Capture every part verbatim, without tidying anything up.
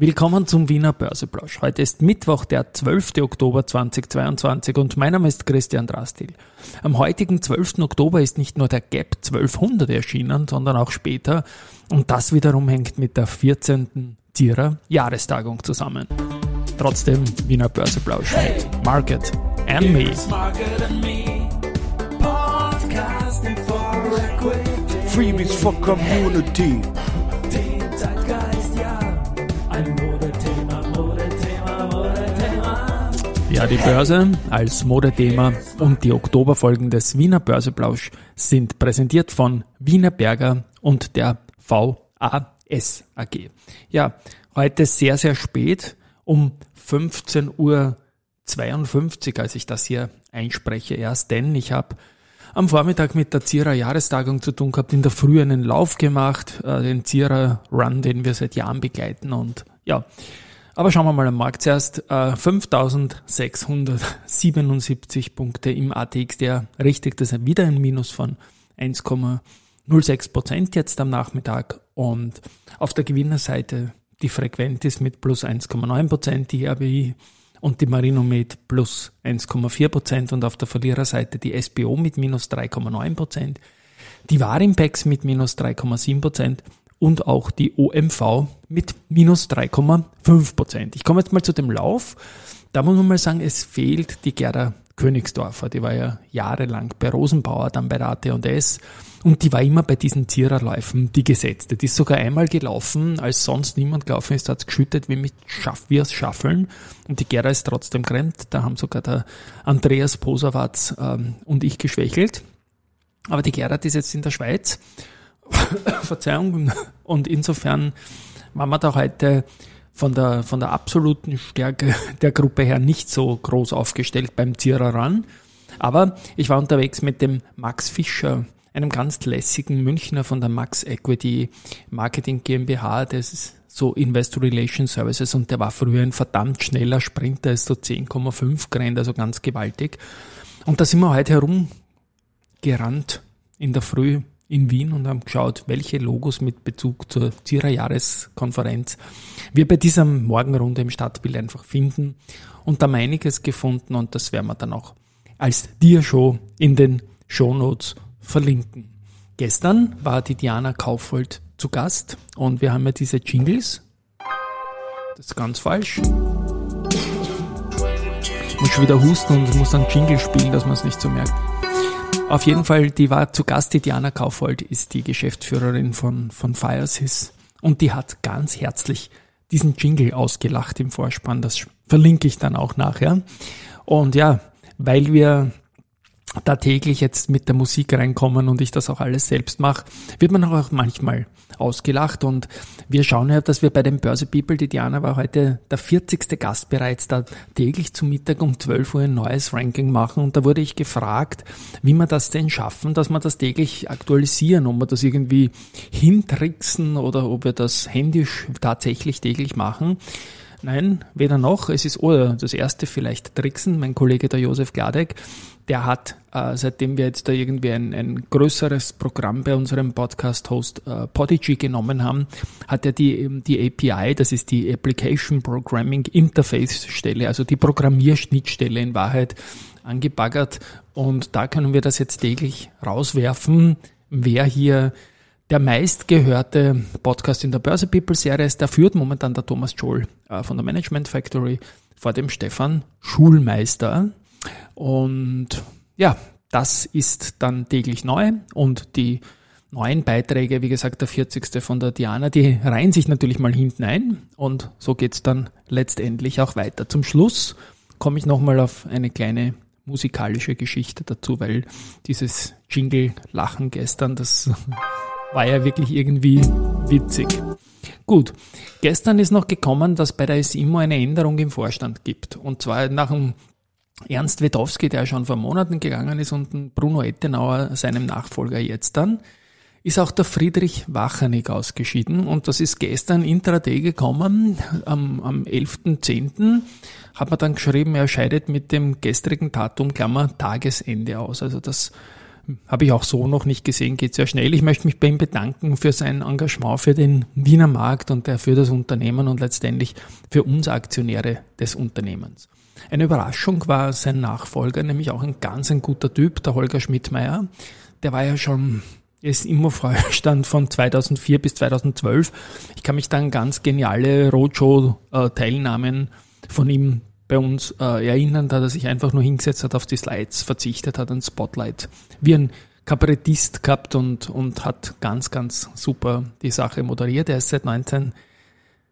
Willkommen zum Wiener Börseplausch. Heute ist Mittwoch, der zwölfte Oktober zweitausendzweiundzwanzig und mein Name ist Christian Drastil. Am heutigen zwölften Oktober ist nicht nur der Gap zwölfhundert erschienen, sondern auch später. Und das wiederum hängt mit der vierzehnten Zierer Jahrestagung zusammen. Trotzdem Wiener Börseplausch. Hey, Market and me. Market and me. Podcasting for equity. Freebies for community. Hey, den Zeitgeist, ja. Ja, die Börse als Modethema und die Oktoberfolgen des Wiener Börseplausch sind präsentiert von Wienerberger und der V A S A G. Ja, heute sehr, sehr spät um fünfzehn Uhr zweiundfünfzig, als ich das hier einspreche erst, denn ich habe am Vormittag mit der Zierer Jahrestagung zu tun gehabt, in der Früh einen Lauf gemacht, den Zierer Run, den wir seit Jahren begleiten und ja, aber schauen wir mal am Markt zuerst. Äh, fünftausendsechshundertsiebenundsiebzig Punkte im A T X D R, richtig, das ist wieder ein Minus von eins Komma null sechs Prozent jetzt am Nachmittag und auf der Gewinnerseite die Frequentis mit plus eins Komma neun Prozent, die R B I und die Marino mit plus eins Komma vier Prozent und auf der Verliererseite die S B O mit minus drei Komma neun Prozent, die Varimpex mit minus drei Komma sieben Prozent. Und auch die O M V mit minus drei Komma fünf Prozent. Ich komme jetzt mal zu dem Lauf. Da muss man mal sagen, es fehlt die Gerda Königsdorfer. Die war ja jahrelang bei Rosenbauer, dann bei der A T und S. Und die war immer bei diesen Ziererläufen die Gesetzte. Die ist sogar einmal gelaufen, als sonst niemand gelaufen ist, hat es geschüttet wie mit Schaff, wie aus Schaffeln. Und die Gerda ist trotzdem gerannt. Da haben sogar der Andreas Posawatz ähm, und ich geschwächelt. Aber die Gerda ist jetzt in der Schweiz. Verzeihung, und insofern waren wir da heute von der, von der absoluten Stärke der Gruppe her nicht so groß aufgestellt beim Zierer Run. Aber ich war unterwegs mit dem Max Fischer, einem ganz lässigen Münchner von der Max Equity Marketing GmbH, das ist so Investor Relations Services, und der war früher ein verdammt schneller Sprinter, ist so zehn Komma fünf gerannt, also ganz gewaltig. Und da sind wir heute herumgerannt in der Früh in Wien und haben geschaut, welche Logos mit Bezug zur Zierer Jahreskonferenz wir bei dieser Morgenrunde im Stadtbild einfach finden und haben einiges gefunden und das werden wir dann auch als Diashow in den Shownotes verlinken. Gestern war die Diana Kaufhold zu Gast und wir haben ja diese Jingles. Das ist ganz falsch. Ich muss schon wieder husten und muss dann Jingle spielen, dass man es nicht so merkt. Auf jeden Fall, die war zu Gast, die Diana Kaufhold ist die Geschäftsführerin von, von FireSys und die hat ganz herzlich diesen Jingle ausgelacht im Vorspann, das verlinke ich dann auch nachher. Und ja, weil wir da täglich jetzt mit der Musik reinkommen und ich das auch alles selbst mache, wird man auch manchmal ausgelacht und wir schauen ja, dass wir bei den Börse People, die Diana war heute der vierzigste Gast bereits, da täglich zu Mittag um zwölf Uhr ein neues Ranking machen und da wurde ich gefragt, wie wir das denn schaffen, dass wir das täglich aktualisieren, ob wir das irgendwie hintricksen oder ob wir das händisch tatsächlich täglich machen. Nein, weder noch. Es ist, oder das erste vielleicht Tricksen. Mein Kollege, der Josef Gladek, der hat, äh, seitdem wir jetzt da irgendwie ein, ein größeres Programm bei unserem Podcast-Host äh, Podigee genommen haben, hat er die, die A P I, das ist die Application Programming Interface-Stelle, also die Programmierschnittstelle in Wahrheit, angebaggert. Und da können wir das jetzt täglich rauswerfen, wer hier der meistgehörte Podcast in der Börse People Serie ist, da führt momentan der Thomas Scholl äh, von der Management Factory vor dem Stefan Schulmeister. Und ja, das ist dann täglich neu und die neuen Beiträge, wie gesagt, der vierzigste von der Diana, die reihen sich natürlich mal hinten ein und so geht's dann letztendlich auch weiter. Zum Schluss komme ich nochmal auf eine kleine musikalische Geschichte dazu, weil dieses Jingle-Lachen gestern, das war ja wirklich irgendwie witzig. Gut, gestern ist noch gekommen, dass bei der SIMO eine Änderung im Vorstand gibt. Und zwar nach dem Ernst Wetowski, der schon vor Monaten gegangen ist, und Bruno Ettenauer, seinem Nachfolger jetzt dann, ist auch der Friedrich Wachenig ausgeschieden. Und das ist gestern intraday gekommen, am, am elften zehnten hat man dann geschrieben, er scheidet mit dem gestrigen Datum, Klammer, Tagesende aus. Also das habe ich auch so noch nicht gesehen, geht sehr schnell. Ich möchte mich bei ihm bedanken für sein Engagement für den Wiener Markt und für das Unternehmen und letztendlich für uns Aktionäre des Unternehmens. Eine Überraschung war sein Nachfolger, nämlich auch ein ganz ein guter Typ, der Holger Schmidtmeier. Der war ja schon, ist immer Vorstand von zweitausendvier bis zweitausendzwölf. Ich kann mich dann ganz geniale Roadshow-Teilnahmen von ihm bei uns äh, erinnern, da er sich einfach nur hingesetzt hat, auf die Slides verzichtet hat, ein Spotlight, wie ein Kabarettist gehabt und und hat ganz, ganz super die Sache moderiert. Er ist seit neunzehn,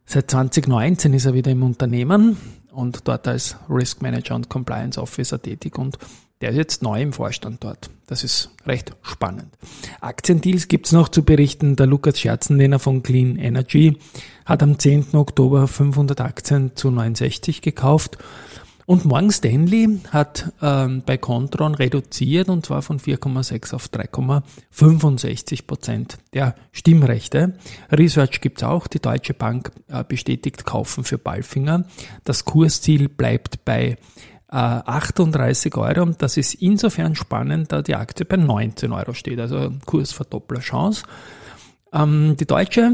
seit zwanzig neunzehn ist er wieder im Unternehmen und dort als Risk Manager und Compliance Officer tätig und der ist jetzt neu im Vorstand dort. Das ist recht spannend. Aktiendeals gibt's noch zu berichten. Der Lukas Scherzenlehner von Clean Energy hat am zehnten Oktober fünfhundert Aktien zu neunundsechzig gekauft. Und Morgan Stanley hat ähm, bei Kontron reduziert und zwar von vier Komma sechs auf drei Komma fünfundsechzig Prozent der Stimmrechte. Research gibt's auch. Die Deutsche Bank äh, bestätigt Kaufen für Ballfinger. Das Kursziel bleibt bei achtunddreißig Euro und das ist insofern spannend, da die Aktie bei neunzehn Euro steht, also Kursverdopplerchance. Ähm, die Deutsche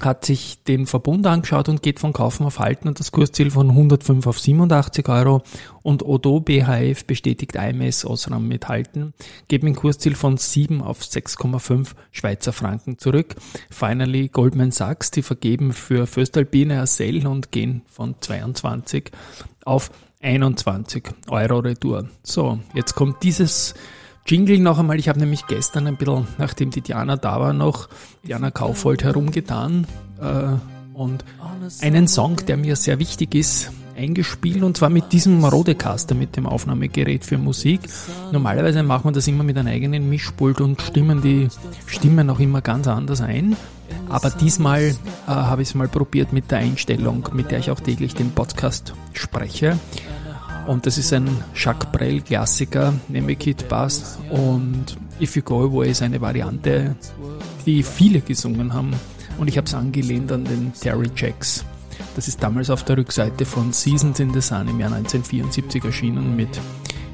hat sich den Verbund angeschaut und geht von Kaufen auf Halten und das Kursziel von hundertfünf auf siebenundachtzig Euro und Odo B H F bestätigt I M S Osram mit Halten, geben ein Kursziel von sieben auf sechs Komma fünf Schweizer Franken zurück. Finally Goldman Sachs, die vergeben für Föstalpine, Arcel und gehen von zweiundzwanzig auf einundzwanzig Euro Retour. So, jetzt kommt dieses Jingle noch einmal. Ich habe nämlich gestern ein bisschen, nachdem die Diana da war, noch Diana Kaufhold herumgetan äh, und einen Song, der mir sehr wichtig ist, eingespielt und zwar mit diesem Rodecaster, mit dem Aufnahmegerät für Musik. Normalerweise macht man das immer mit einem eigenen Mischpult und stimmen die Stimmen auch immer ganz anders ein. Aber diesmal äh, habe ich es mal probiert mit der Einstellung, mit der ich auch täglich den Podcast spreche. Und das ist ein Jacques Brel-Klassiker, nämlich Kid Bass. Und If You Go Away ist eine Variante, die viele gesungen haben. Und ich habe es angelehnt an den Terry Jacks. Das ist damals auf der Rückseite von Seasons in the Sun im Jahr neunzehnhundertvierundsiebzig erschienen mit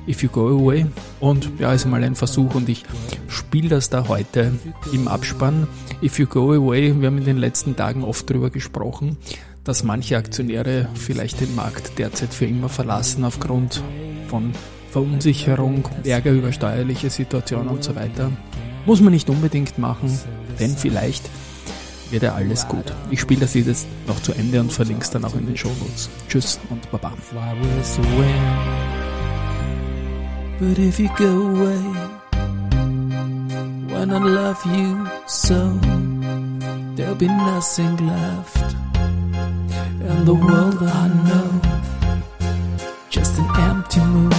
If You Go Away. Und ja, ist mal ein Versuch und ich spiele das da heute im Abspann. If You Go Away, wir haben in den letzten Tagen oft darüber gesprochen, dass manche Aktionäre vielleicht den Markt derzeit für immer verlassen aufgrund von Verunsicherung, Ärger über steuerliche Situationen und so weiter. Muss man nicht unbedingt machen, denn vielleicht wird ja alles gut. Ich spiele das jetzt noch zu Ende und verlinke es dann auch in den Shownotes. Tschüss und Baba. But if you go away, when I love you so, there'll be nothing left in the world I know. Just an empty moon,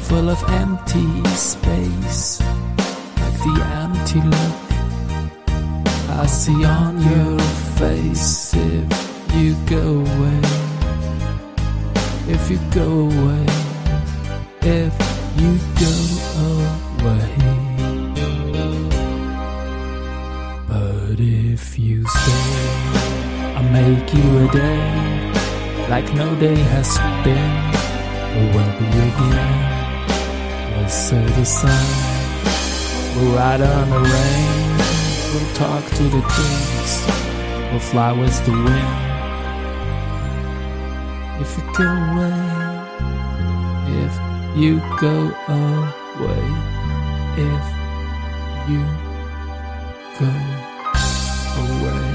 full of empty space, like the empty look I see on your face. If you go away, if you go away, if you go away, but if you stay, I'll make you a day like no day has been or will be again. We'll see the sun, we'll ride on the rain, we'll talk to the trees, we'll fly with the wind. If you go away, if you go away, if you go away.